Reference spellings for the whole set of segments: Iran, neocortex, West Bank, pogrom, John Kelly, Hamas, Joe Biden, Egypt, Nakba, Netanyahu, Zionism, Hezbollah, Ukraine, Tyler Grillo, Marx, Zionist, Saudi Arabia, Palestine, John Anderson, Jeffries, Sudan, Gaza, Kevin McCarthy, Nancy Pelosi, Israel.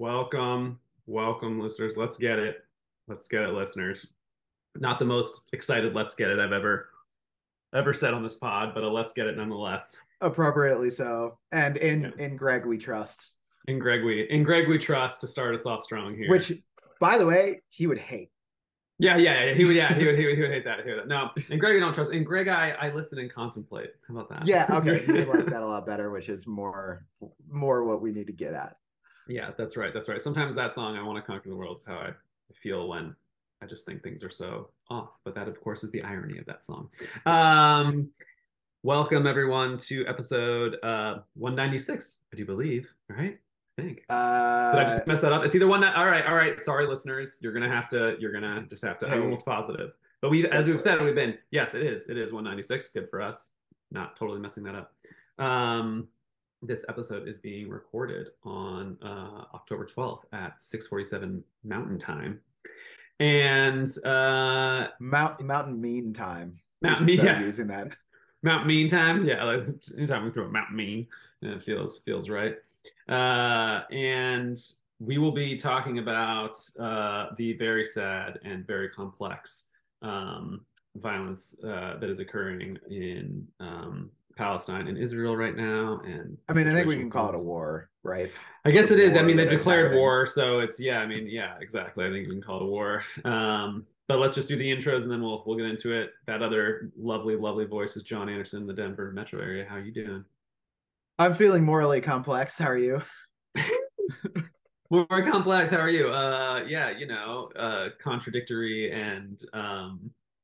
Welcome, listeners. Let's get it. Let's get it, listeners. Not the most excited let's get it I've ever said on this pod, but a let's get it nonetheless. Appropriately so. And in Greg we trust. In Greg we trust to start us off strong here. Which, by the way, he would hate. Yeah. He would hate that. No, and Greg, I don't trust. And Greg, I listen and contemplate. How about that? Yeah, okay. He would like that a lot better, which is more what we need to get at. Yeah, that's right. Sometimes that song, I Want to Conquer the World, is how I feel when I just think things are so off. But that, of course, is the irony of that song. Welcome, everyone, to episode 196, I do believe, right? Did I just mess that up? It's either one that all right, sorry listeners, you're gonna just have to I'm almost positive, but we've been yes, it is 196. Good for us, not totally messing that up. This episode is being recorded on October 12th at 6:47 Mountain Time, and Mountain Mean Time. Using that Mountain Mean Time, like anytime we throw a Mountain Mean, it feels right. And we will be talking about the very sad and very complex violence that is occurring in Palestine and Israel right now. And I think we can call it a war, right? I guess it is. I mean, they declared war, so it's exactly. I think we can call it a war. But let's just do the intros and then we'll get into it. That other lovely, lovely voice is John Anderson in the Denver metro area. How are you doing? I'm feeling morally complex. How are you? More complex. How are you? Contradictory and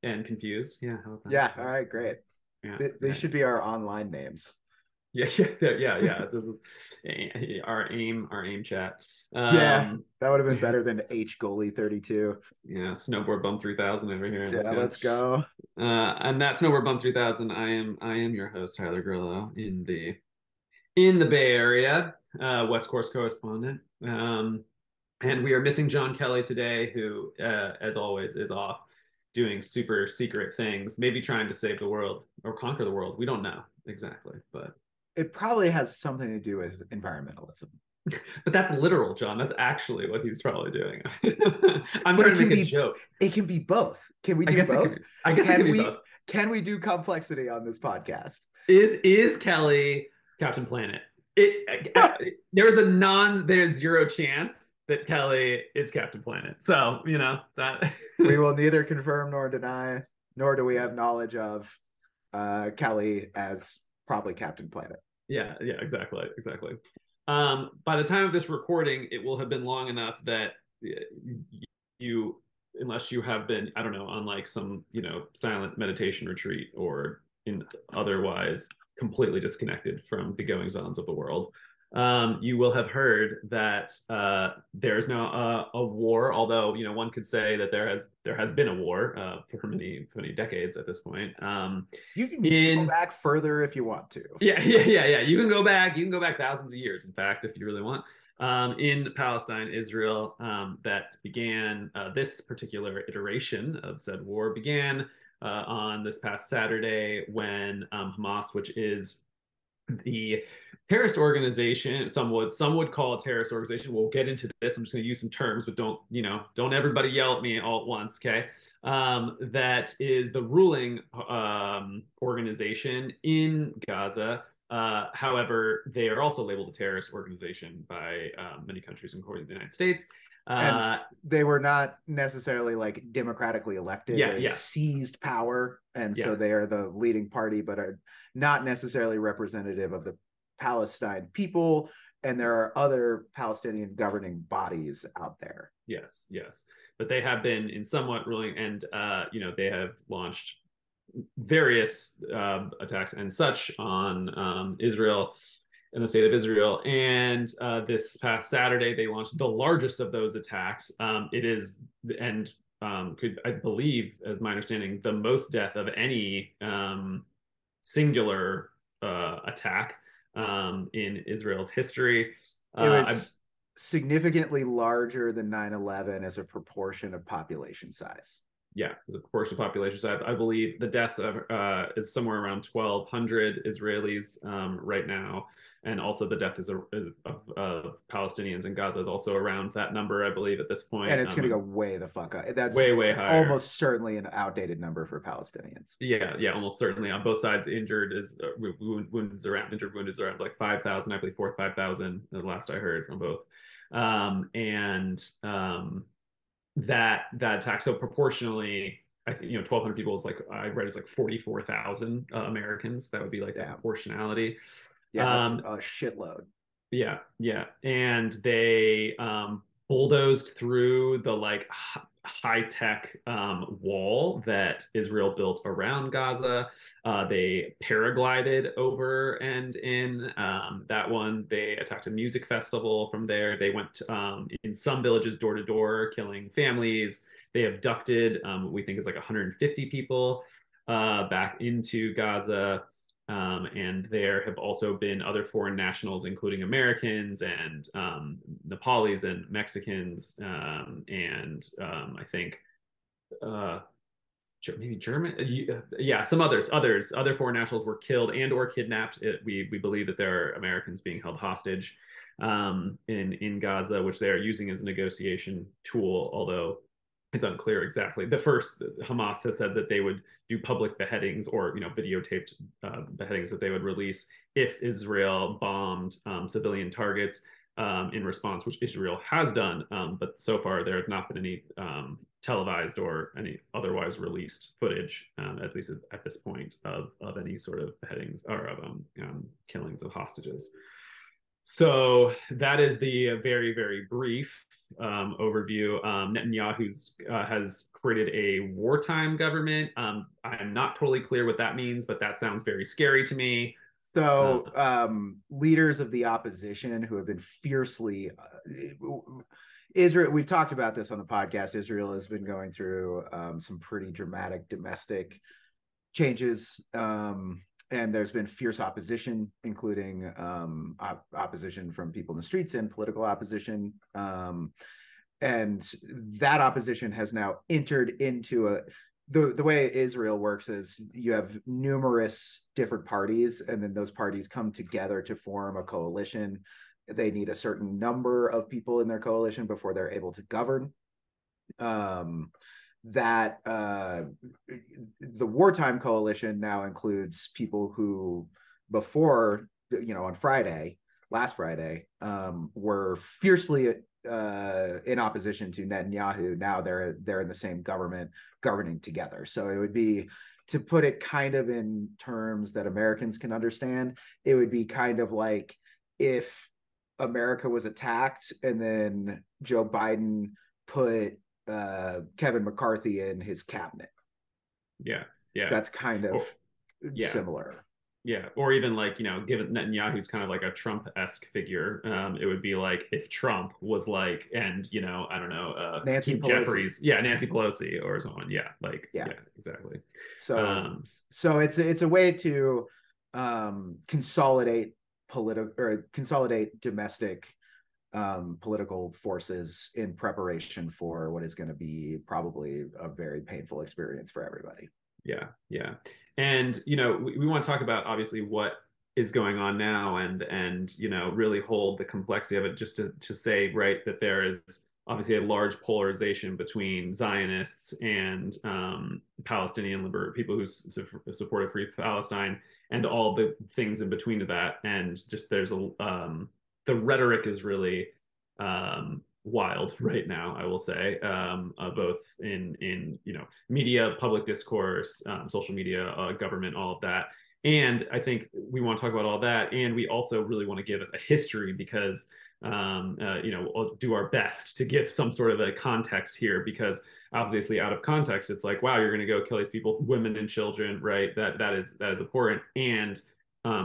confused. Yeah. How about that? Yeah. All right. Great. Yeah. They should be our online names. Yeah. This is our aim chat. That would have been better than H Goalie 32. Yeah, Snowboard Bum 3000 over here. Let's go. And that Snowboard Bum 3000. I am your host, Tyler Grillo, in the Bay Area, West Coast correspondent. And we are missing John Kelly today, who, as always, is off doing super secret things, maybe trying to save the world or conquer the world. We don't know exactly, but it probably has something to do with environmentalism. But that's literal, John. That's actually what he's probably doing. I'm trying to make a joke. It can be both. Can we do both? I guess it can be both. Can we do complexity on this podcast? Is Kelly Captain Planet? There's zero chance that Kelly is Captain Planet. So, that we will neither confirm nor deny, nor do we have knowledge of Kelly as probably Captain Planet. Yeah, exactly. By the time of this recording, it will have been long enough that you, unless you have been, I don't know, on like some, silent meditation retreat or in otherwise completely disconnected from the goings-ons of the world, you will have heard that there is now a war, although one could say that there has been a war for many decades at this point. You can go back further if you want to. Yeah. You can go back thousands of years, in fact, if you really want. In Palestine, Israel, that began this particular iteration of said war began on this past Saturday when Hamas, which is the terrorist organization, some would call a terrorist organization. We'll get into this. I'm just going to use some terms, but don't everybody yell at me all at once, okay? That is the ruling organization in Gaza. However, they are also labeled a terrorist organization by many countries, including the United States. And they were not necessarily like democratically elected. They seized power, and so they are the leading party, but are not necessarily representative of the Palestine people. And there are other Palestinian governing bodies out there. Yes, but they have been in somewhat ruling, and they have launched various attacks and such on Israel. In the state of Israel, and this past Saturday they launched the largest of those attacks. I believe, as my understanding, the most death of any singular attack in Israel's history. It was significantly larger than 9/11 as a proportion of population size. yeah, as a proportion of population. So I believe the deaths of, is somewhere around 1,200 Israelis right now. And also the death is of Palestinians in Gaza is also around that number, I believe, at this point. And it's going to go way the fuck up. That's way higher. Almost certainly an outdated number for Palestinians. Yeah, almost certainly. On both sides, injured wounds around like 5,000, I believe 4,000 to 5,000, the last I heard from both. That attack, so proportionally, I think, 1,200 people is like, I read it's like 44,000 Americans. That would be like the proportionality. Yeah, a shitload. Yeah. And they bulldozed through the like high-tech wall that Israel built around Gaza. They paraglided over and in. That one, they attacked a music festival from there. They went in some villages door to door, killing families. They abducted what we think is like 150 people back into Gaza. And there have also been other foreign nationals, including Americans and Nepalis and Mexicans, and I think maybe German. Some other foreign nationals were killed and or kidnapped. We believe that there are Americans being held hostage in Gaza, which they are using as a negotiation tool, although it's unclear exactly. Hamas has said that they would do public beheadings or videotaped beheadings that they would release if Israel bombed civilian targets in response, which Israel has done. But so far, there have not been any televised or any otherwise released footage, at least at this point, of any sort of beheadings or of killings of hostages. So that is the very, very brief overview. Netanyahu has created a wartime government. I'm not totally clear what that means, but that sounds very scary to me. So leaders of the opposition who have been fiercely... Israel, we've talked about this on the podcast. Israel has been going through some pretty dramatic domestic changes. And there's been fierce opposition, including opposition from people in the streets and political opposition. And that opposition has now entered into the way Israel works is you have numerous different parties, and then those parties come together to form a coalition. They need a certain number of people in their coalition before they're able to govern. The wartime coalition now includes people who before, on last Friday, were fiercely in opposition to Netanyahu. Now they're in the same government governing together. So it would be, to put it kind of in terms that Americans can understand, it would be kind of like if America was attacked and then Joe Biden put Kevin McCarthy in his cabinet. Yeah. That's kind of similar. Yeah, or even like, given Netanyahu's kind of like a Trump-esque figure, it would be like if Trump was like, and I don't know, Nancy Pelosi. Jeffries, Nancy Pelosi or someone, exactly. So, so it's a way to consolidate consolidate domestic political forces in preparation for what is going to be probably a very painful experience for everybody. Yeah. And, we want to talk about obviously what is going on now and, really hold the complexity of it, just to say, right, that there is obviously a large polarization between Zionists and Palestinian people who support a free Palestine and all the things in between to that. And just there's the rhetoric is really wild right now, I will say, both in media, public discourse, social media, government, all of that. And I think we want to talk about all that. And we also really want to give a history because, we'll do our best to give some sort of a context here, because obviously out of context, it's like, wow, you're going to go kill these people, women and children, right? That is abhorrent. And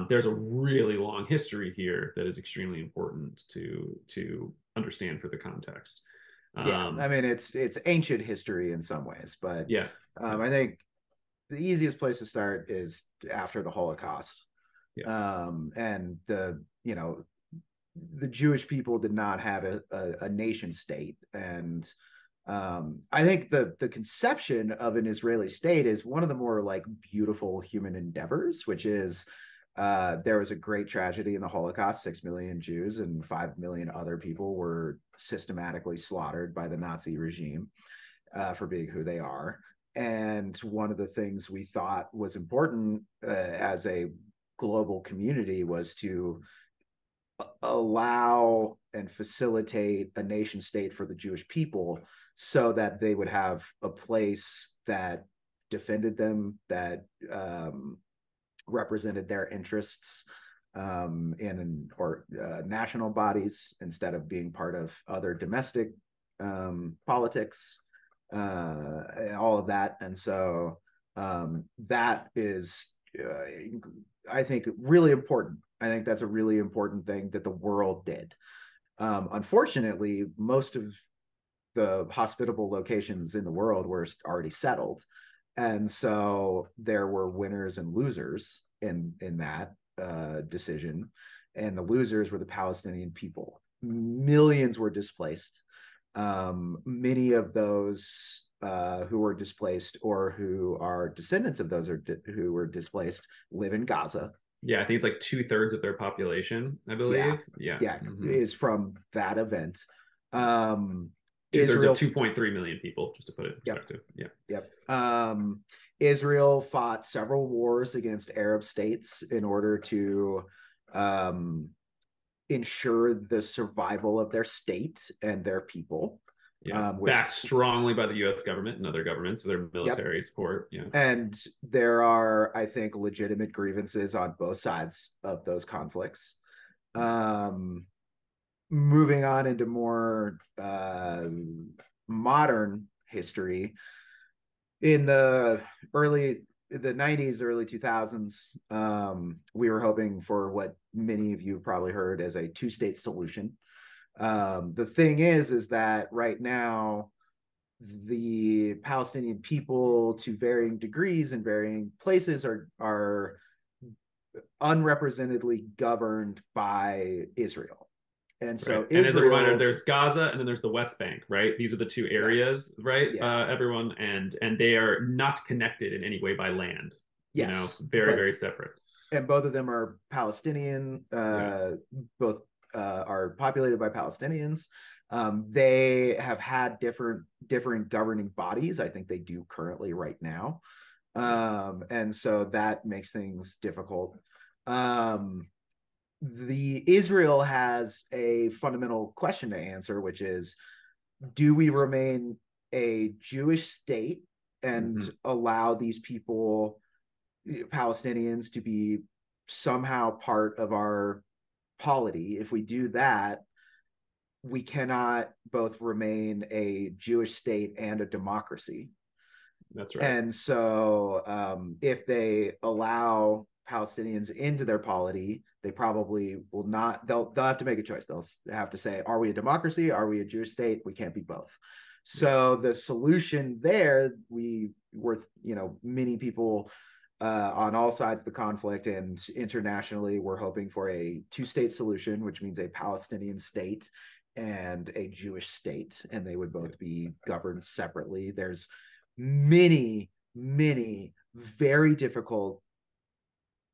there's a really long history here that is extremely important to understand for the context. I mean, it's ancient history in some ways, but I think the easiest place to start is after the Holocaust. And the Jewish people did not have a nation state, and I think the conception of an Israeli state is one of the more like beautiful human endeavors, which is there was a great tragedy in the Holocaust. 6 million Jews and 5 million other people were systematically slaughtered by the Nazi regime for being who they are. And one of the things we thought was important as a global community was to allow and facilitate a nation state for the Jewish people so that they would have a place that defended them, that represented their interests in national bodies instead of being part of other domestic politics, all of that. And so that is, I think, really important. I think that's a really important thing that the world did. Unfortunately, most of the hospitable locations in the world were already settled. And so there were winners and losers in that decision. And the losers were the Palestinian people. Millions were displaced. Many of those who were displaced or who are descendants of those who were displaced live in Gaza. Yeah, I think it's like 2/3 of their population, I believe. Yeah. Mm-hmm. Is from that event. 2/3 of 2.3 million people, just to put it in perspective. Yep. Israel fought several wars against Arab states in order to ensure the survival of their state and their people. Yes, backed strongly by the U.S. government and other governments with their military support. Yeah. And there are, I think, legitimate grievances on both sides of those conflicts. Moving on into more modern history, in the '90s, early 2000s, we were hoping for what many of you probably heard as a two-state solution. The thing is that right now the Palestinian people, to varying degrees and varying places, are unrepresentedly governed by Israel. And so, right. And as a reminder, there's Gaza and then there's the West Bank, right? These are the two areas, right? Yeah. Everyone, and they are not connected in any way by land. Yes, you know, very separate. And both of them are Palestinian. Both are populated by Palestinians. They have had different governing bodies. I think they do currently right now, and so that makes things difficult. The Israel has a fundamental question to answer, which is, do we remain a Jewish state and allow these people, Palestinians, to be somehow part of our polity? If we do that, we cannot both remain a Jewish state and a democracy. That's right. And so if they allow Palestinians into their polity, they probably will not, they'll have to make a choice. They'll have to say, are we a democracy? Are we a Jewish state? We can't be both. So the solution there, we were, you know, many people on all sides of the conflict and internationally were hoping for a two-state solution, which means a Palestinian state and a Jewish state, and they would both be governed separately. There's many very difficult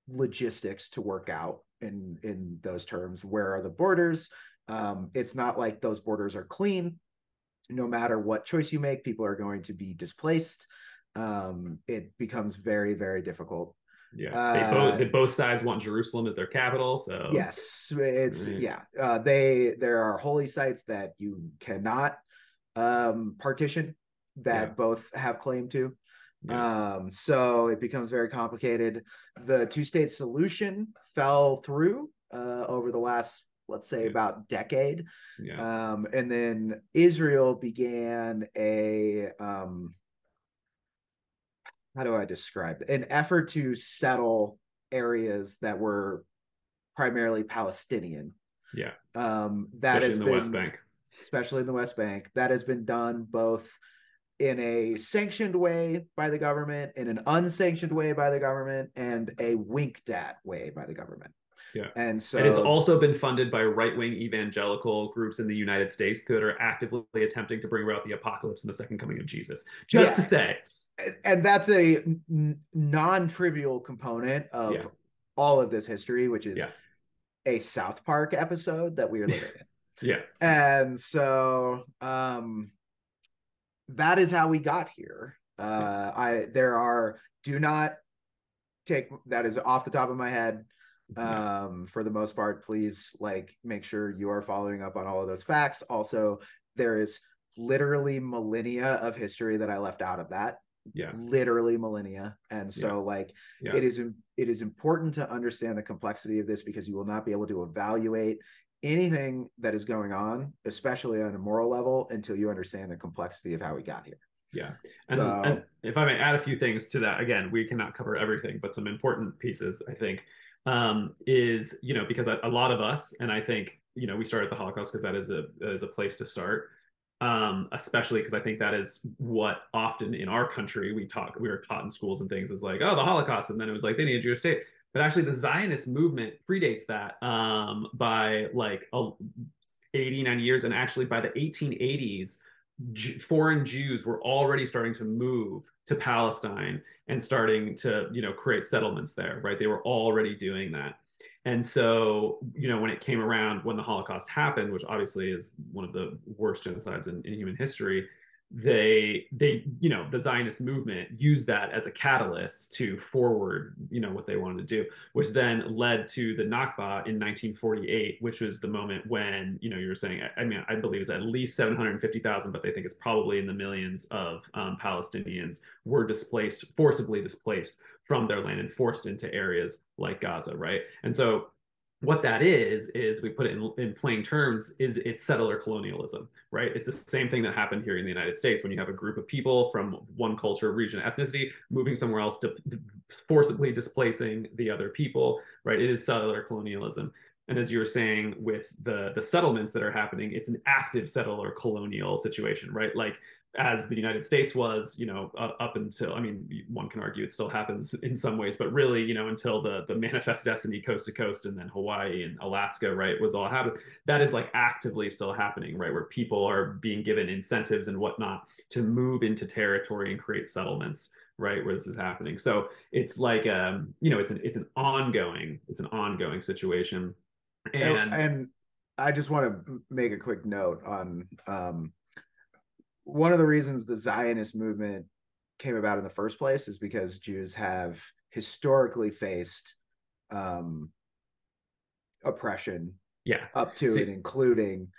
logistics to work out in those terms. Where are the borders? It's not like those borders are clean. No matter what choice you make, people are going to be displaced. It becomes very difficult. Both sides want Jerusalem as their capital, so there are holy sites that you cannot partition that both have claim to. So it becomes very complicated. The two-state solution fell through over the last, let's say, about decade. And then Israel began a how do I describe it? An effort to settle areas that were primarily Palestinian. That is the West Bank, especially in the West Bank. That has been done both in a sanctioned way by the government, in an unsanctioned way by the government, and a winked at way by the government. Yeah. And so it has also been funded by right-wing evangelical groups in the United States that are actively attempting to bring about the apocalypse and the second coming of Jesus. Just today. And that's a non-trivial component of all of this history, which is a South Park episode that we are living in. Yeah. And so that is how we got here. That is off the top of my head. For the most part, please make sure you are following up on all of those facts. Also, there is literally millennia of history that I left out of that. Yeah, literally millennia. And so it is important to understand the complexity of this, because you will not be able to evaluate anything that is going on, especially on a moral level, until you understand the complexity of how we got here. Yeah. And if I may add a few things to that, again, we cannot cover everything, but some important pieces, I think, is, because a lot of us, and I think, we start at the Holocaust because that is a place to start. Especially because I think that is what often in our country we were taught in schools and things is oh, the Holocaust, and then it was they need a Jewish state. But actually the Zionist movement predates that by 89 years, and actually by the 1880s, foreign Jews were already starting to move to Palestine and starting to create settlements there, right? They were already doing that. And so, when it came around, when the Holocaust happened, which obviously is one of the worst genocides in human history, the Zionist movement used that as a catalyst to forward, what they wanted to do, which then led to the Nakba in 1948, which was the moment when, you were saying, I mean, I believe it's at least 750,000, but they think it's probably in the millions of Palestinians were displaced, forcibly displaced from their land and forced into areas like Gaza, right? And so what that is we put it in plain terms, is it's settler colonialism, right? It's the same thing that happened here in the United States when you have a group of people from one culture, region, ethnicity, moving somewhere else to forcibly displacing the other people, right? It is settler colonialism. And as you were saying with the settlements that are happening, it's an active settler colonial situation, right? As the United States was, up until, I mean, one can argue it still happens in some ways, but really, until the Manifest Destiny Coast to Coast and then Hawaii and Alaska, right, was all happening. That is actively still happening, right, where people are being given incentives and whatnot to move into territory and create settlements, right, where this is happening. So it's it's an ongoing situation. And I just want to make a quick note on, one of the reasons the Zionist movement came about in the first place is because Jews have historically faced oppression, up to and including.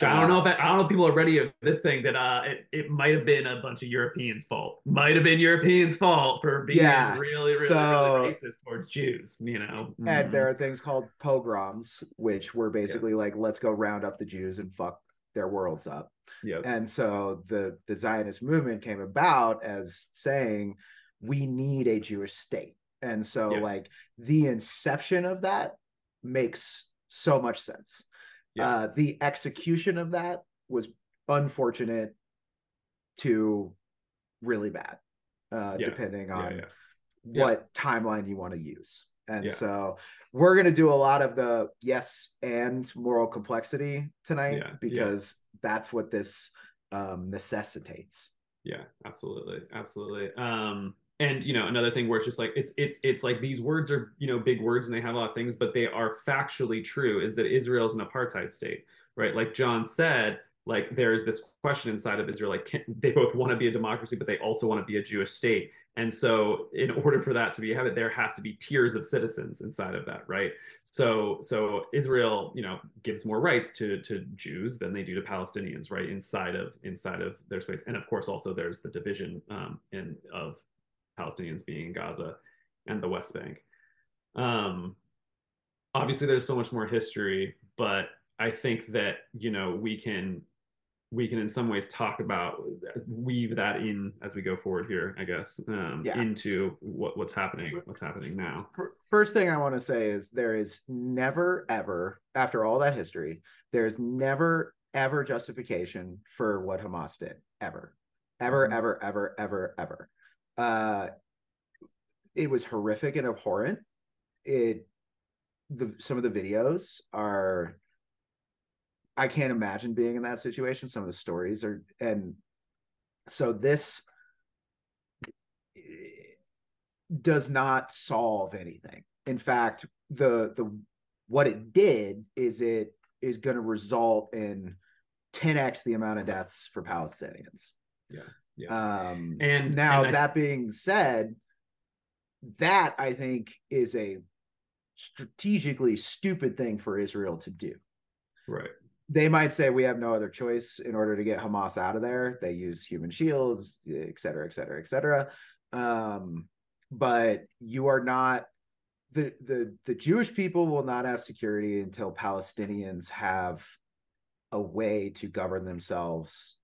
I don't know if people are ready of this thing that it might have been a bunch of Europeans' fault. Might have been Europeans' fault for being really racist towards Jews, And there are things called pogroms, which were basically let's go round up the Jews and fuck their worlds up. Yep. And so the Zionist movement came about as saying, we need a Jewish state. And so the inception of that makes so much sense. Yep. The execution of that was unfortunate to really bad, depending on what timeline you want to use. And so we're going to do a lot of the yes and moral complexity tonight because that's what this necessitates. Yeah, absolutely. Absolutely. And, another thing where it's just it's these words are, big words and they have a lot of things, but they are factually true, is that Israel is an apartheid state, right? Like John said, there is this question inside of Israel, they both want to be a democracy, but they also want to be a Jewish state. And so in order for that to be happening, there has to be tiers of citizens inside of that, right? So Israel, gives more rights to Jews than they do to Palestinians, right? Inside of their space. And of course, also there's the division of Palestinians being in Gaza and the West Bank. Obviously, there's so much more history, but I think that, we can in some ways weave that in as we go forward here, I guess, into what's happening now. First thing I want to say is there is never, ever, after all that history, there's never, ever justification for what Hamas did, ever. It was horrific and abhorrent. It some of the videos are, I can't imagine being in that situation. Some of the stories are, and so this does not solve anything. In fact, the what it did is it is going to result in 10x the amount of deaths for Palestinians. Yeah. Yeah. And now, and that being said, that I think is a strategically stupid thing for Israel to do. Right. They might say we have no other choice in order to get Hamas out of there. They use human shields, et cetera, et cetera, et cetera. But you are not, the Jewish people will not have security until Palestinians have a way to govern themselves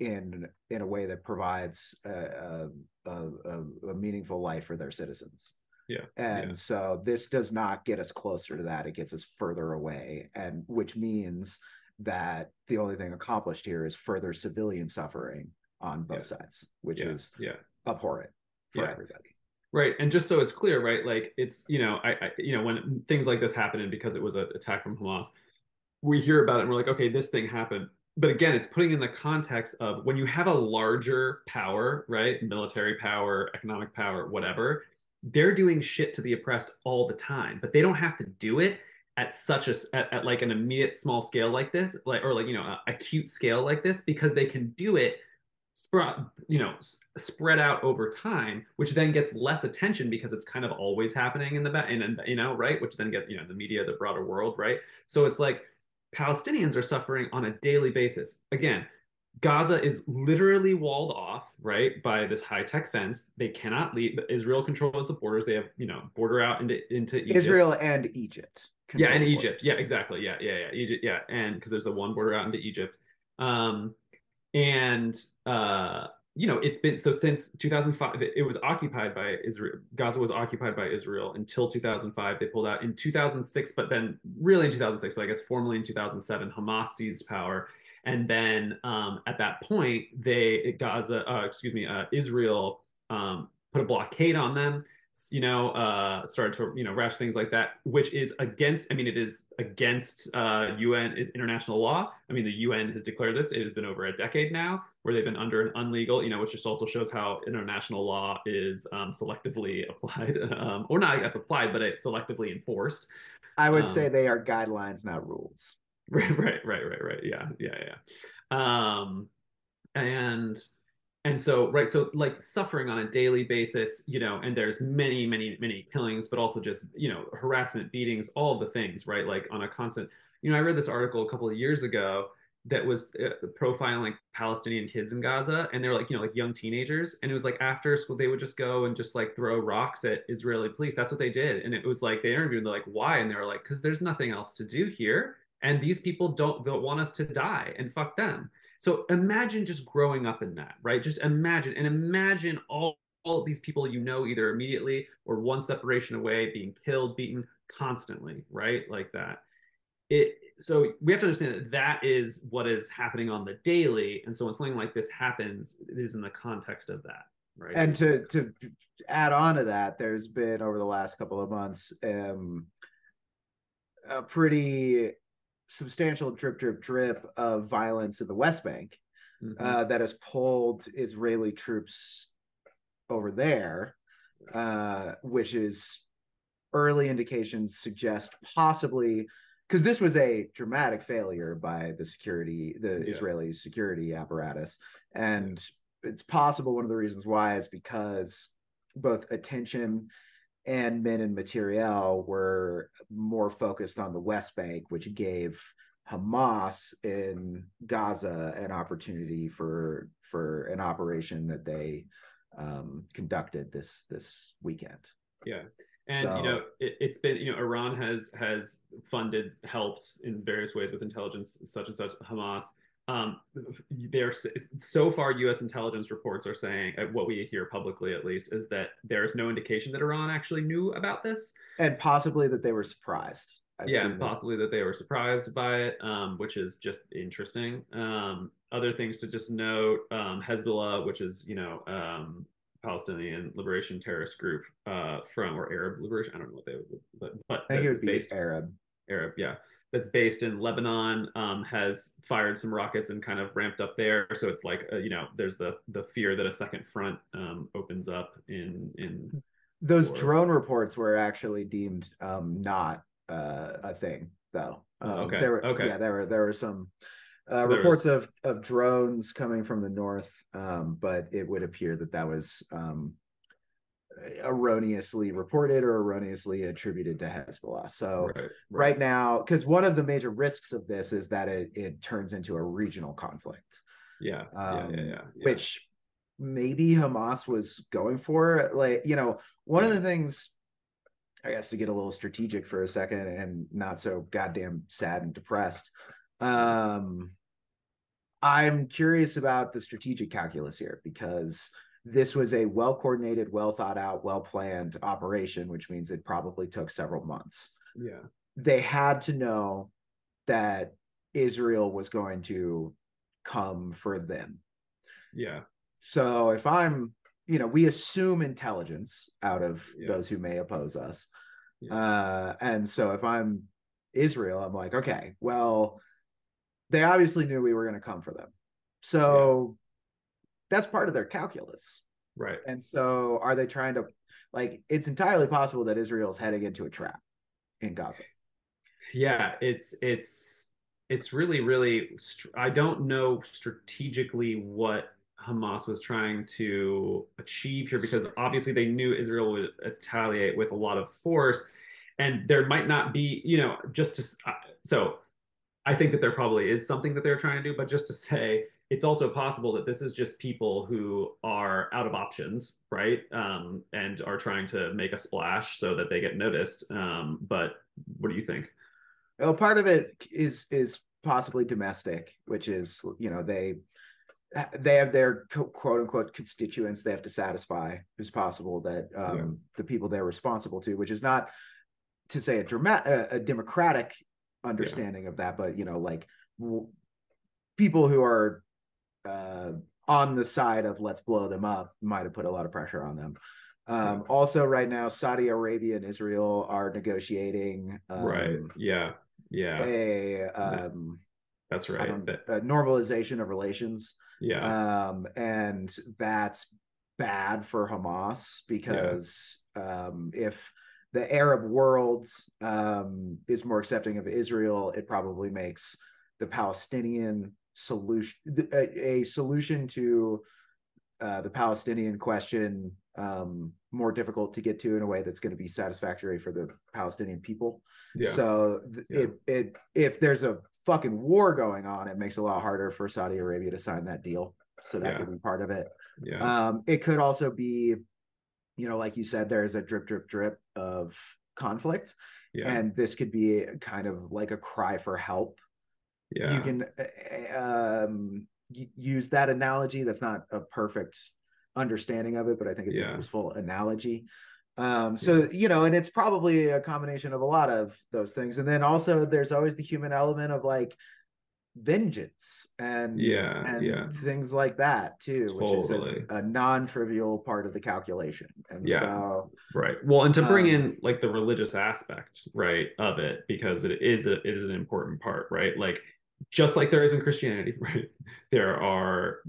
in a way that provides a meaningful life for their citizens. Yeah. And so this does not get us closer to that. It gets us further away, and which means that the only thing accomplished here is further civilian suffering on both sides, which is abhorrent for everybody. Right. And just so it's clear, right? Like, it's, you know, I you know, when things like this happen, and because it was an attack from Hamas, we hear about it and we're like, okay, this thing happened. But again, it's putting in the context of when you have a larger power, right? Military power, economic power, whatever, they're doing shit to the oppressed all the time, but they don't have to do it at such a, at like an immediate small scale like this, like, or like, you know, a acute scale like this, because they can do it spread out over time, which then gets less attention because it's kind of always happening in the back, and you know, right? Which then get, you know, the media, the broader world, right? So it's like, Palestinians are suffering on a daily basis. Again, Gaza is literally walled off, right, by this high-tech fence. They cannot leave. Israel controls the borders. They have, you know, border out into Egypt. Israel and Egypt. Yeah, and Egypt. Yeah, exactly. Yeah. Egypt. Yeah, and because there's the one border out into Egypt, you know, it's been so since 2005. It was occupied by Israel. Gaza was occupied by Israel until 2005. They pulled out in 2006, but then really in 2006, but I guess formally in 2007, Hamas seized power. And then at that point, Israel put a blockade on them, you know, started to, you know, rash things like that, which is against, I mean, it is against UN international law. I mean, the UN has declared this. It has been over a decade now where they've been under an unlegal, you know, which just also shows how international law is selectively applied, or not, I guess, applied, but it's selectively enforced. I would say they are guidelines, not rules. Right. Yeah. And so, right. So like suffering on a daily basis, you know, and there's many, many, many killings, but also just, you know, harassment, beatings, all the things, right? Like on a constant, you know, I read this article a couple of years ago that was profiling like Palestinian kids in Gaza. And they're like, you know, like young teenagers. And it was like after school, they would just go and just like throw rocks at Israeli police. That's what they did. And it was like, they interviewed, they're like, why? And they were like, because there's nothing else to do here. And these people don't want us to die, and fuck them. So imagine just growing up in that, right? Just imagine, and imagine all of these people, you know, either immediately or one separation away being killed, beaten constantly, right? Like that. So we have to understand that that is what is happening on the daily. And so when something like this happens, it is in the context of that, right? And to add on to that, there's been over the last couple of months, a pretty substantial drip of violence in the West Bank that has pulled Israeli troops over there, which is early indications suggest possibly, because this was a dramatic failure by the security, Israeli security apparatus. And it's possible one of the reasons why is because both attention and men and materiel were more focused on the West Bank, which gave Hamas in Gaza an opportunity for an operation that they conducted this weekend. Yeah. And, so, you know, it's been, you know, Iran has funded, helped in various ways with intelligence, such and such, Hamas. They're so far, U.S. intelligence reports are saying, what we hear publicly at least, is that there is no indication that Iran actually knew about this, and possibly that they were surprised. That they were surprised by it, which is just interesting. Other things to just note: Hezbollah, which is, you know, Palestinian Liberation Terrorist Group from, or Arab Liberation, I don't know what they would, but I think it would be Arab, yeah. That's based in Lebanon, has fired some rockets and kind of ramped up there. So it's like, there's the fear that a second front opens up in those war. Drone reports were actually deemed not a thing, though. There were some reports of drones coming from the north, but it would appear that was erroneously reported or erroneously attributed to Hezbollah. So right now, because one of the major risks of this is that it turns into a regional conflict. Which maybe Hamas was going for. One of the things, I guess, to get a little strategic for a second and not so goddamn sad and depressed, I'm curious about the strategic calculus here, because this was a well-coordinated, well-thought-out, well-planned operation, which means it probably took several months. Yeah, they had to know that Israel was going to come for them. Yeah. So if I'm, we assume intelligence out of those who may oppose us. Yeah. And so if I'm Israel, I'm like, okay, well, they obviously knew we were going to come for them. So... yeah. That's part of their calculus. Right. And so are they trying to, it's entirely possible that Israel's heading into a trap in Gaza. Yeah, it's really, really, I don't know strategically what Hamas was trying to achieve here, because obviously they knew Israel would retaliate with a lot of force, and there might not be, so I think that there probably is something that they're trying to do, but just to say, it's also possible that this is just people who are out of options, right? And are trying to make a splash so that they get noticed. But what do you think? Well, part of it is possibly domestic, which is, they have their quote unquote constituents they have to satisfy. It's possible that the people they're responsible to, which is not to say a democratic understanding of that, but people who are on the side of let's blow them up might have put a lot of pressure on them. Also right now, Saudi Arabia and Israel are negotiating a normalization of relations, and that's bad for Hamas, because if the Arab world is more accepting of Israel, it probably makes the Palestinian solution, a solution to the Palestinian question, more difficult to get to in a way that's going to be satisfactory for the Palestinian people. If there's a fucking war going on, it makes it a lot harder for Saudi Arabia to sign that deal, so that could be part of it. It could also be, like you said, there's a drip drip drip of conflict, and this could be kind of like a cry for help. You can use that analogy. That's not a perfect understanding of it, but I think it's a useful analogy. And it's probably a combination of a lot of those things. And then also there's always the human element of vengeance and things like that too, which is a non-trivial part of the calculation. And and to bring in the religious aspect of it, because it is an important part, just like there is in Christianity, there are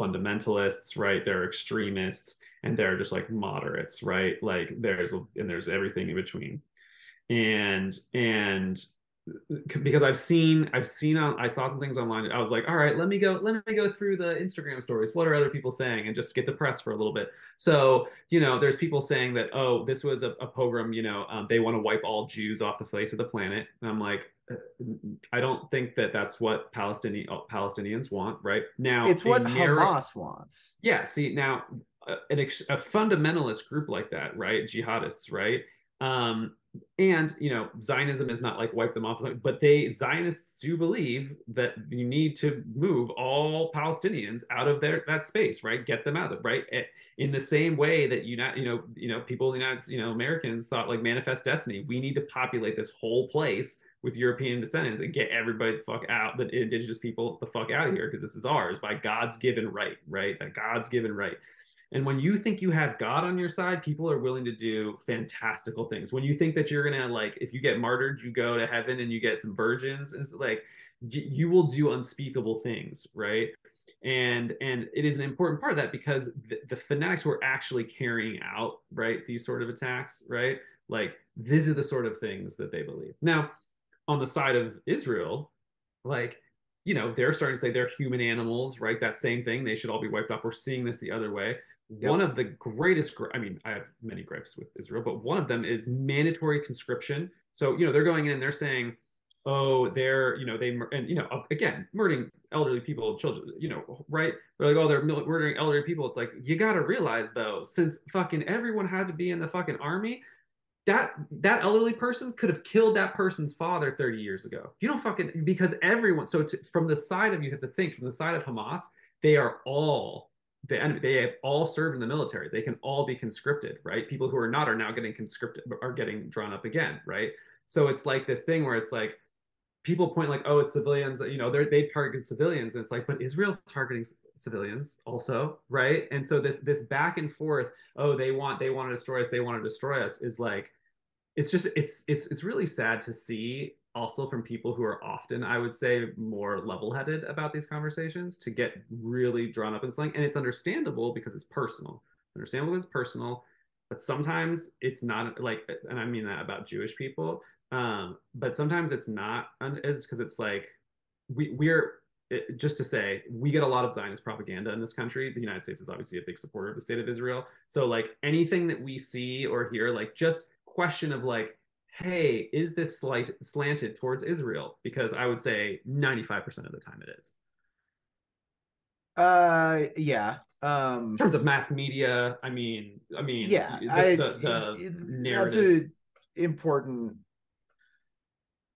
fundamentalists, there are extremists, and there are just moderates, there's everything in between. And because I saw some things online, I was like, all right, let me go through the Instagram stories, what are other people saying, and just get depressed for a little bit. So there's people saying that, oh, this was a pogrom, they want to wipe all Jews off the face of the planet. And I'm like, I don't think that that's what Palestinians want right now. It's what Hamas wants. A fundamentalist group like that, jihadists, and Zionism is not wipe them off, but Zionists do believe that you need to move all Palestinians out of that space, get them out of in the same way that people in the United Americans thought Manifest Destiny, we need to populate this whole place with European descendants and get everybody the fuck out, the indigenous people the fuck out of here, because this is ours by God's given right, right? That God's given right. And when you think you have God on your side, people are willing to do fantastical things. When you think that you're going to, like, if you get martyred, you go to heaven and you get some virgins, it's like, you will do unspeakable things, right? And it is an important part of that, because the fanatics were actually carrying out, right, these sort of attacks, right? Like, these are the sort of things that they believe. Now, on the side of Israel, like, you know, they're starting to say they're human animals, right? That same thing. They should all be wiped off. We're seeing this the other way. Yep. One of the greatest, I mean, I have many gripes with Israel, but one of them is mandatory conscription. So, you know, they're going in and they're saying, oh, they're, you know, they, and, you know, again, murdering elderly people, children, you know, right? They're like, oh, they're murdering elderly people. It's like, you got to realize, though, since fucking everyone had to be in the fucking army, that elderly person could have killed that person's father 30 years ago. You don't fucking, because everyone, so it's from the side of, you have to think, from the side of Hamas, they are all the enemy. They have all served in the military. They can all be conscripted, right? People who are not are now getting conscripted, are getting drawn up again, right? So it's like this thing where it's like, people point like, oh, it's civilians, you know, they target civilians. And it's like, but Israel's targeting civilians also, right? And so this back and forth, oh, they want to destroy us, is like, it's just, it's really sad to see, also from people who are often, I would say, more level-headed about these conversations, to get really drawn up in something. And it's understandable because it's personal. But sometimes it's not like, and I mean that about Jewish people, but sometimes it's not, because it's like, just to say, we get a lot of Zionist propaganda in this country. The United States is obviously a big supporter of the state of Israel. So like anything that we see or hear, like just question of like, hey, is this slight slanted towards Israel? Because I would say 95% of the time it is. Yeah. In terms of mass media, I mean, yeah, the narrative. That's important.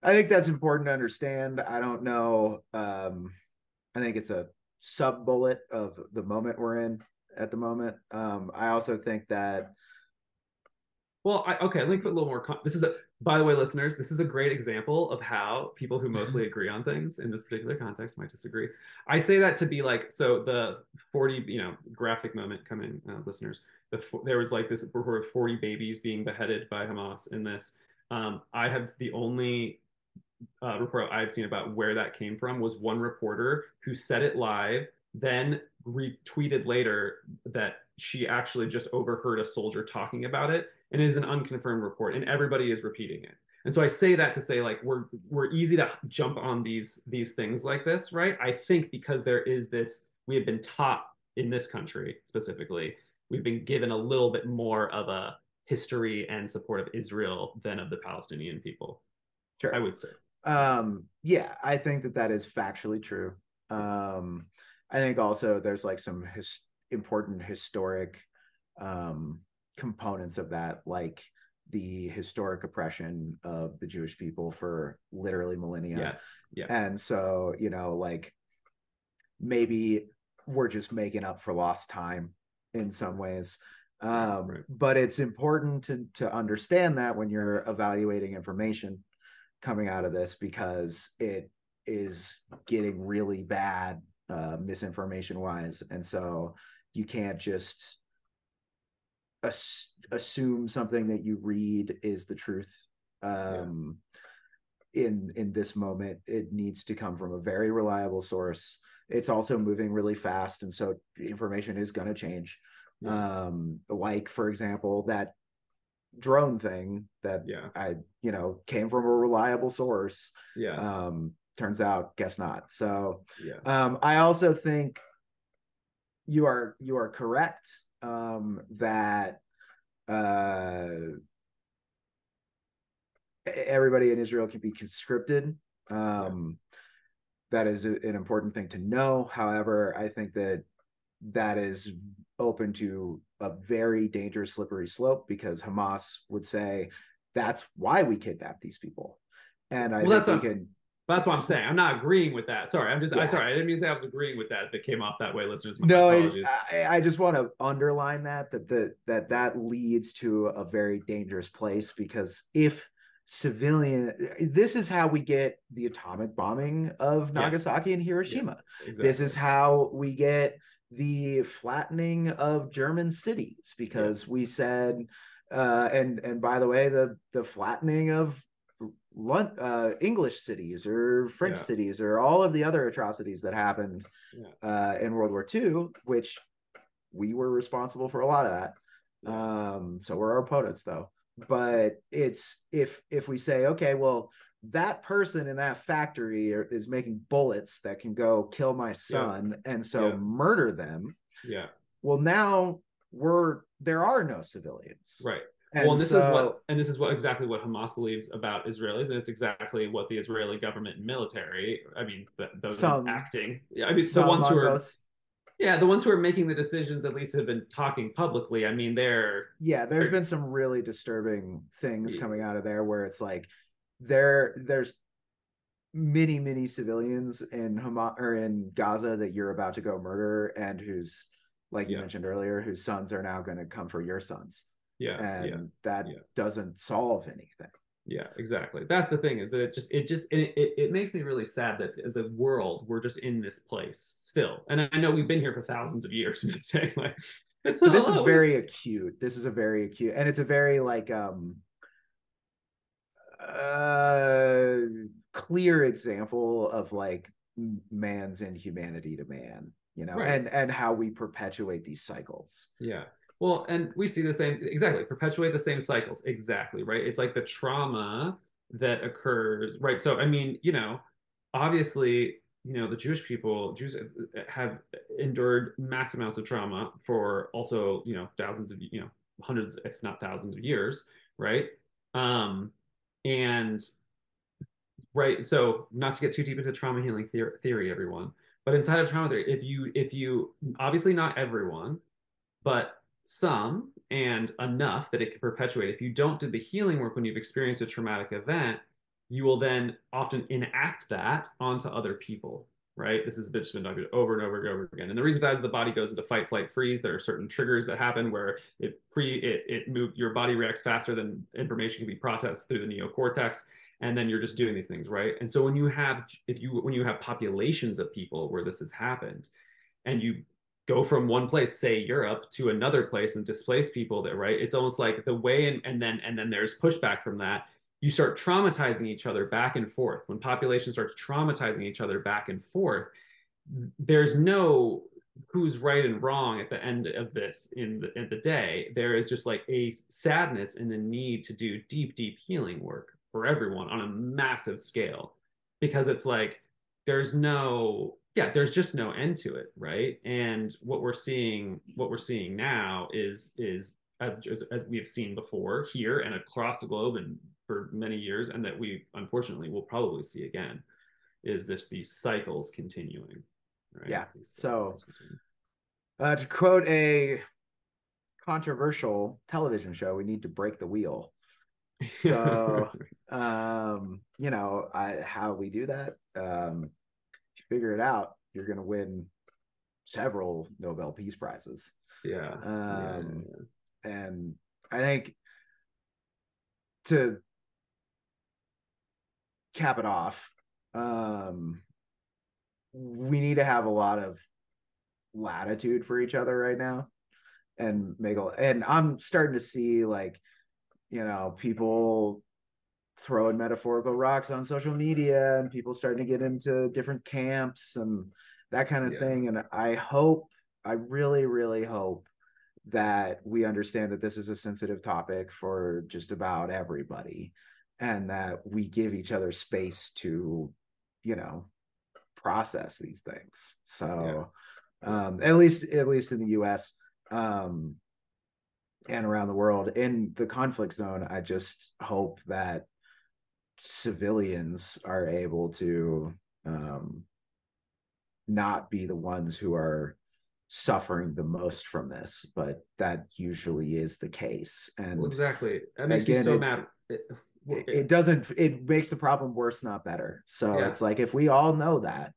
I think that's important to understand. I don't know. I think it's a sub bullet of the moment we're in at the moment. I also think that. Well, okay, let me put a little more. This is by the way, listeners, this is a great example of how people who mostly agree on things in this particular context might disagree. I say that to be like, so the 40, you know, graphic moment coming, listeners. There was like this report of 40 babies being beheaded by Hamas in this. I have the only report I've seen about where that came from was one reporter who said it live, then retweeted later that she actually just overheard a soldier talking about it. And it is an unconfirmed report, and everybody is repeating it. And so I say that to say, like, we're easy to jump on these things like this, right? I think because there is this, we have been taught in this country specifically, we've been given a little bit more of a history and support of Israel than of the Palestinian people. Sure, I would say. Yeah, I think that is factually true. I think also there's like some important historic components of that, like the historic oppression of the Jewish people for literally millennia. Yes. Yeah. And so, you know, like maybe we're just making up for lost time in some ways. Right. But it's important to understand that when you're evaluating information coming out of this, because it is getting really bad misinformation wise. And so you can't just assume something that you read is the truth. In this moment, it needs to come from a very reliable source. It's also moving really fast, and so information is going to change. Yeah. Like, for example, that drone thing that came from a reliable source. Yeah. Turns out, guess not. So yeah. I also think you are correct. That everybody in Israel can be conscripted. That is an important thing to know. However, I think that is open to a very dangerous slippery slope, because Hamas would say, that's why we kidnapped these people. And that's what I'm saying. I'm not agreeing with that. Sorry, I didn't mean to say I was agreeing with that. If it came off that way, listeners, apologies. I just want to underline that leads to a very dangerous place, because if civilian. This is how we get the atomic bombing of Nagasaki and Hiroshima. Yeah, exactly. This is how we get the flattening of German cities, because we said, and by the way, the flattening of English cities or French cities or all of the other atrocities that happened in World War II, which we were responsible for a lot of that. So we're our opponents, though. But it's if we say, okay, well, that person in that factory is making bullets that can go kill my son, and so murder them. Yeah. Well, now there are no civilians. Right. And well, this is exactly what Hamas believes about Israelis, and it's exactly what the Israeli government and military, I mean, the ones who are making the decisions at least have been talking publicly. I mean, there's been some really disturbing things coming out of there where it's like there's many, many civilians in Hamas or in Gaza that you're about to go murder, and who's, like you mentioned earlier, whose sons are now going to come for your sons. That doesn't solve anything. Yeah, exactly. That's the thing, is that it makes me really sad that as a world we're just in this place still. And I know we've been here for thousands of years. Been saying like, This is a very acute, and it's a very like clear example of like man's inhumanity to man, you know, and how we perpetuate these cycles. Yeah. Well, and we see the same, perpetuate the same cycles, right? It's like the trauma that occurs, right? So, I mean, you know, obviously, you know, the Jews have endured mass amounts of trauma for also, you know, hundreds, if not thousands of years, right? So not to get too deep into trauma healing theory, everyone, but inside of trauma theory, if you, obviously not everyone, but some and enough that it can perpetuate. If you don't do the healing work when you've experienced a traumatic event, you will then often enact that onto other people, right? This has just been talked over and over and over again. And the reason for that is the body goes into fight, flight, freeze. There are certain triggers that happen where your body reacts faster than information can be processed through the neocortex. And then you're just doing these things, right? And so when you have populations of people where this has happened, and you go from one place, say Europe, to another place and displace people there, right? It's almost like the way, and then there's pushback from that. You start traumatizing each other back and forth. When population starts traumatizing each other back and forth, there's no who's right and wrong at the end of this in the day. There is just like a sadness and the need to do deep, deep healing work for everyone on a massive scale, because it's like, there's just no end to it, right? And what we're seeing now is as we have seen before here and across the globe and for many years, and that we unfortunately will probably see again, is these cycles continuing, right? Yeah. So to quote a controversial television show, we need to break the wheel. So you know, how we do that, if you figure it out, you're going to win several Nobel Peace Prizes. Yeah. And I think, to cap it off, we need to have a lot of latitude for each other right now, and and I'm starting to see, like, you know, people throwing metaphorical rocks on social media, and people starting to get into different camps and that kind of thing. And I really, really hope that we understand that this is a sensitive topic for just about everybody, and that we give each other space to, you know, process these things. So at least in the US, and around the world in the conflict zone, I just hope that civilians are able to not be the ones who are suffering the most from this, but that usually is the case. And exactly, that makes me so mad. It makes the problem worse, not better. So it's like, if we all know that,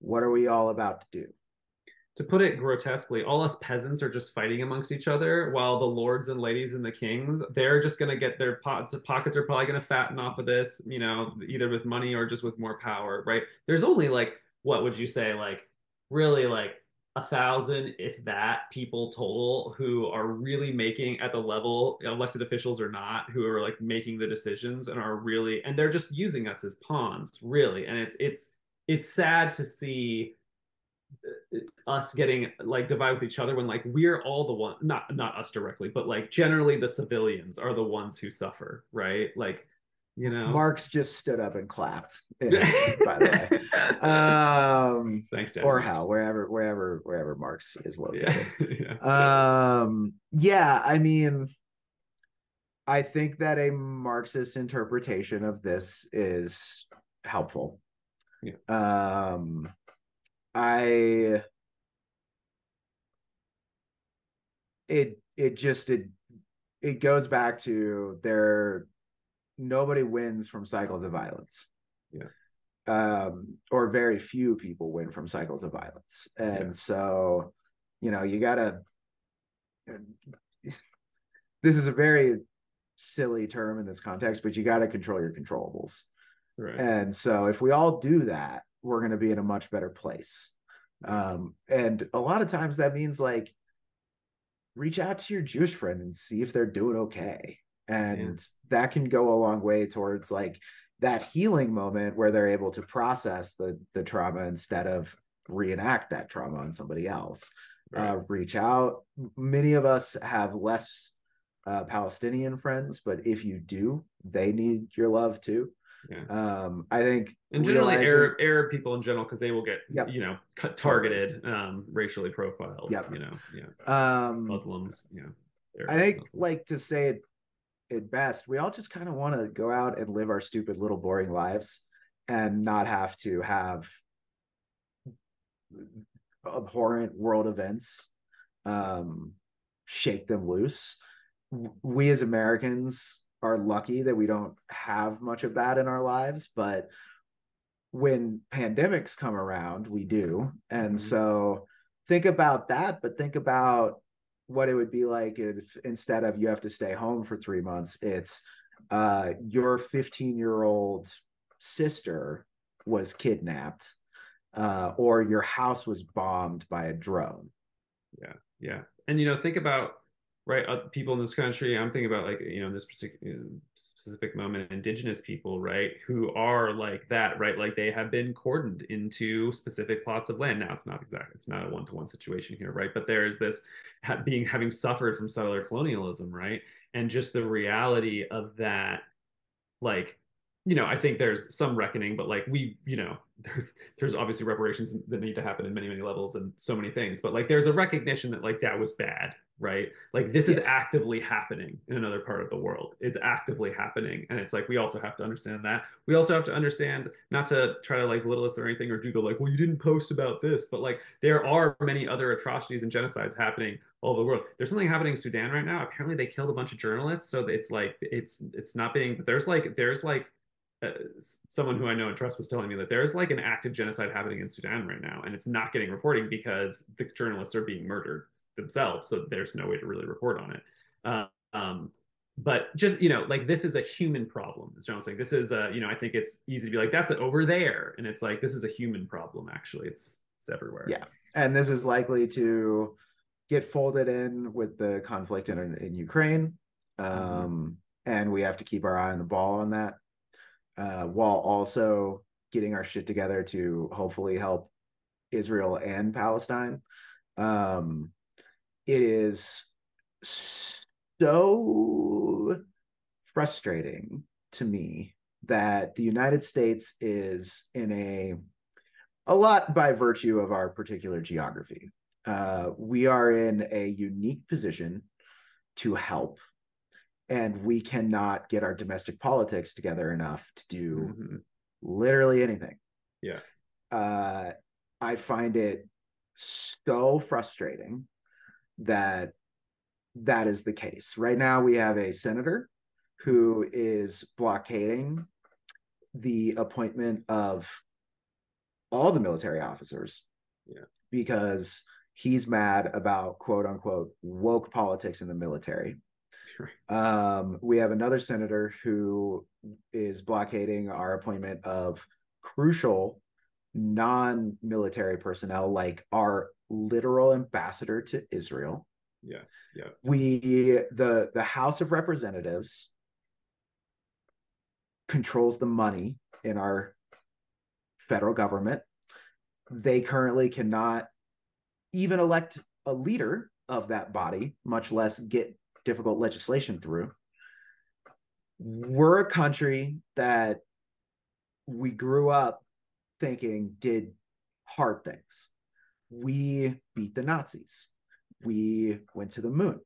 what are we all about to do? to put it grotesquely, all us peasants are just fighting amongst each other, while the lords and ladies and the kings, they're just going to get their pockets are probably going to fatten off of this, you know, either with money or just with more power, right? There's only like, what would you say, like really like 1,000, if that, people total who are really making at the level, elected officials or not, who are like making the decisions and are really, and they're just using us as pawns, really. And it's sad to see us getting like divided with each other when like we're all the one, not us directly, but like generally the civilians are the ones who suffer, right? Like, you know, Marx just stood up and clapped, you know, by the way. Thanks, Dad. Or how, wherever Marx is located. Yeah. Yeah. Yeah, I mean, I think that a Marxist interpretation of this is helpful. Yeah. It goes back to their. Nobody wins from cycles of violence, yeah, or very few people win from cycles of violence. And yeah. So, you know, you gotta, this is a very silly term in this context, but you gotta control your controllables. Right. And so if we all do that, we're gonna be in a much better place. Yeah. And a lot of times that means like, reach out to your Jewish friend and see if they're doing okay. And that can go a long way towards like that healing moment where they're able to process the trauma instead of reenact that trauma on somebody else. Right. Reach out. Many of us have less Palestinian friends, but if you do, they need your love too. Yeah. I think, and generally Arab people in general, because they will get, yep, you know, targeted, racially profiled. Yep. You know, yeah, Muslims. You know, Arab, I think, Muslims. Like to say it. At best, we all just kind of want to go out and live our stupid little boring lives and not have to have abhorrent world events shake them loose. We as Americans are lucky that we don't have much of that in our lives, but when pandemics come around, we do. And so think about that, but think about what it would be like if instead of you have to stay home for 3 months, it's your 15-year-old sister was kidnapped or your house was bombed by a drone. Yeah, yeah. And, you know, think about, right, people in this country, I'm thinking about like, you know, in this specific moment, indigenous people, right, who are like that, right, like they have been cordoned into specific plots of land. Now it's not exactly, it's not a one-to-one situation here, right, but there is this having suffered from settler colonialism, right, and just the reality of that, like, you know, I think there's some reckoning, but like we, you know, there's obviously reparations that need to happen in many, many levels and so many things, but like there's a recognition that like that was bad, right? Like this is actively happening in another part of the world. It's actively happening. And it's like, we also have to understand that. We also have to understand, not to try to like belittle us or anything, or do the like, well, you didn't post about this, but like there are many other atrocities and genocides happening all over the world. There's something happening in Sudan right now. Apparently they killed a bunch of journalists. So it's like, it's not being, but there's like someone who I know and trust was telling me that there's like an active genocide happening in Sudan right now, and it's not getting reporting because the journalists are being murdered themselves, so there's no way to really report on it. But just, you know, like this is a human problem. It's almost like this is a, you know, I think it's easy to be like, that's over there, and it's like, this is a human problem. Actually, it's everywhere. Yeah, and this is likely to get folded in with the conflict in Ukraine, and we have to keep our eye on the ball on that. While also getting our shit together to hopefully help Israel and Palestine. It is so frustrating to me that the United States is in a lot by virtue of our particular geography. We are in a unique position to help. And we cannot get our domestic politics together enough to do literally anything. Yeah. I find it so frustrating that that is the case. Right now we have a senator who is blockading the appointment of all the military officers because he's mad about, quote unquote, woke politics in the military. Sure. We have another senator who is blockading our appointment of crucial non-military personnel, like our literal ambassador to Israel. Yeah, yeah. The House of Representatives controls the money in our federal government. They currently cannot even elect a leader of that body, much less get difficult legislation through. We're a country that we grew up thinking did hard things. We beat the Nazis. We went to the moon.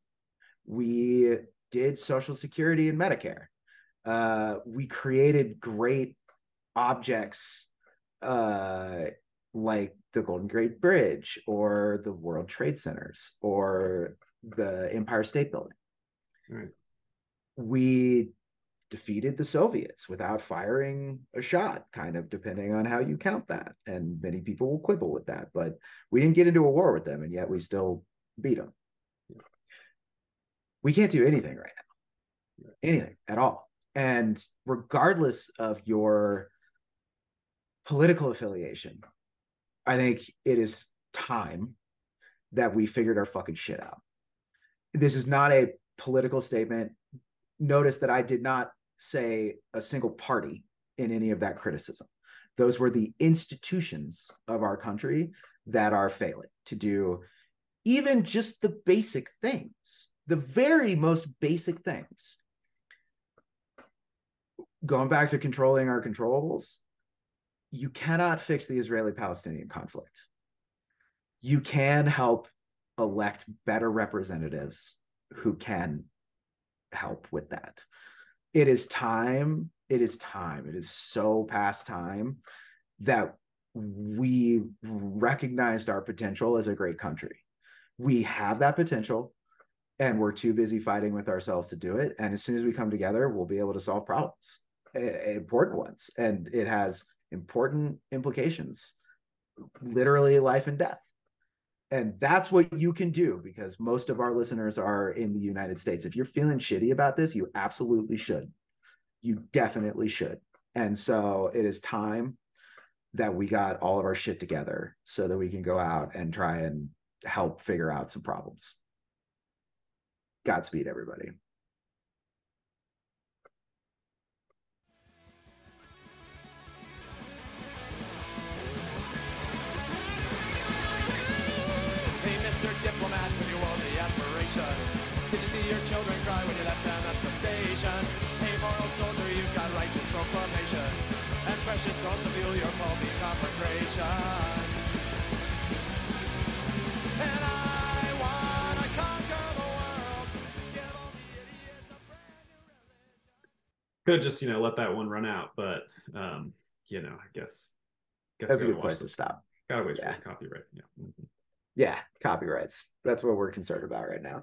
We did Social Security and Medicare. We created great objects like the Golden Gate Bridge or the World Trade Centers or the Empire State Building. Right. We defeated the Soviets without firing a shot, kind of, depending on how you count that. And many people will quibble with that, but we didn't get into a war with them, and yet we still beat them. Yeah. We can't do anything right now, anything at all. And regardless of your political affiliation, I think it is time that we figured our fucking shit out. This is not a political statement. Notice that I did not say a single party in any of that criticism. Those were the institutions of our country that are failing to do even just the basic things, the very most basic things. Going back to controlling our controllables, you cannot fix the Israeli-Palestinian conflict. You can help elect better representatives who can help with that. It is time. It is time. It is so past time that we recognized our potential as a great country. We have that potential, and we're too busy fighting with ourselves to do it. And as soon as we come together, we'll be able to solve problems, important ones. And it has important implications, literally life and death. And that's what you can do, because most of our listeners are in the United States. If you're feeling shitty about this, you absolutely should. You definitely should. And so it is time that we got all of our shit together so that we can go out and try and help figure out some problems. Godspeed, everybody. Diplomat with your worldly aspirations, did you see your children cry when you left them at the station? Hey, moral soldier, you've got righteous proclamations and precious stones to fuel your pulpy conflagrations. And I want to conquer the world, give all the idiots a brand new religion. Could just, let that one run out, but, I guess that's a good place to stop. Gotta wait for this copyright. Yeah. Mm-hmm. Yeah, copyrights. That's what we're concerned about right now.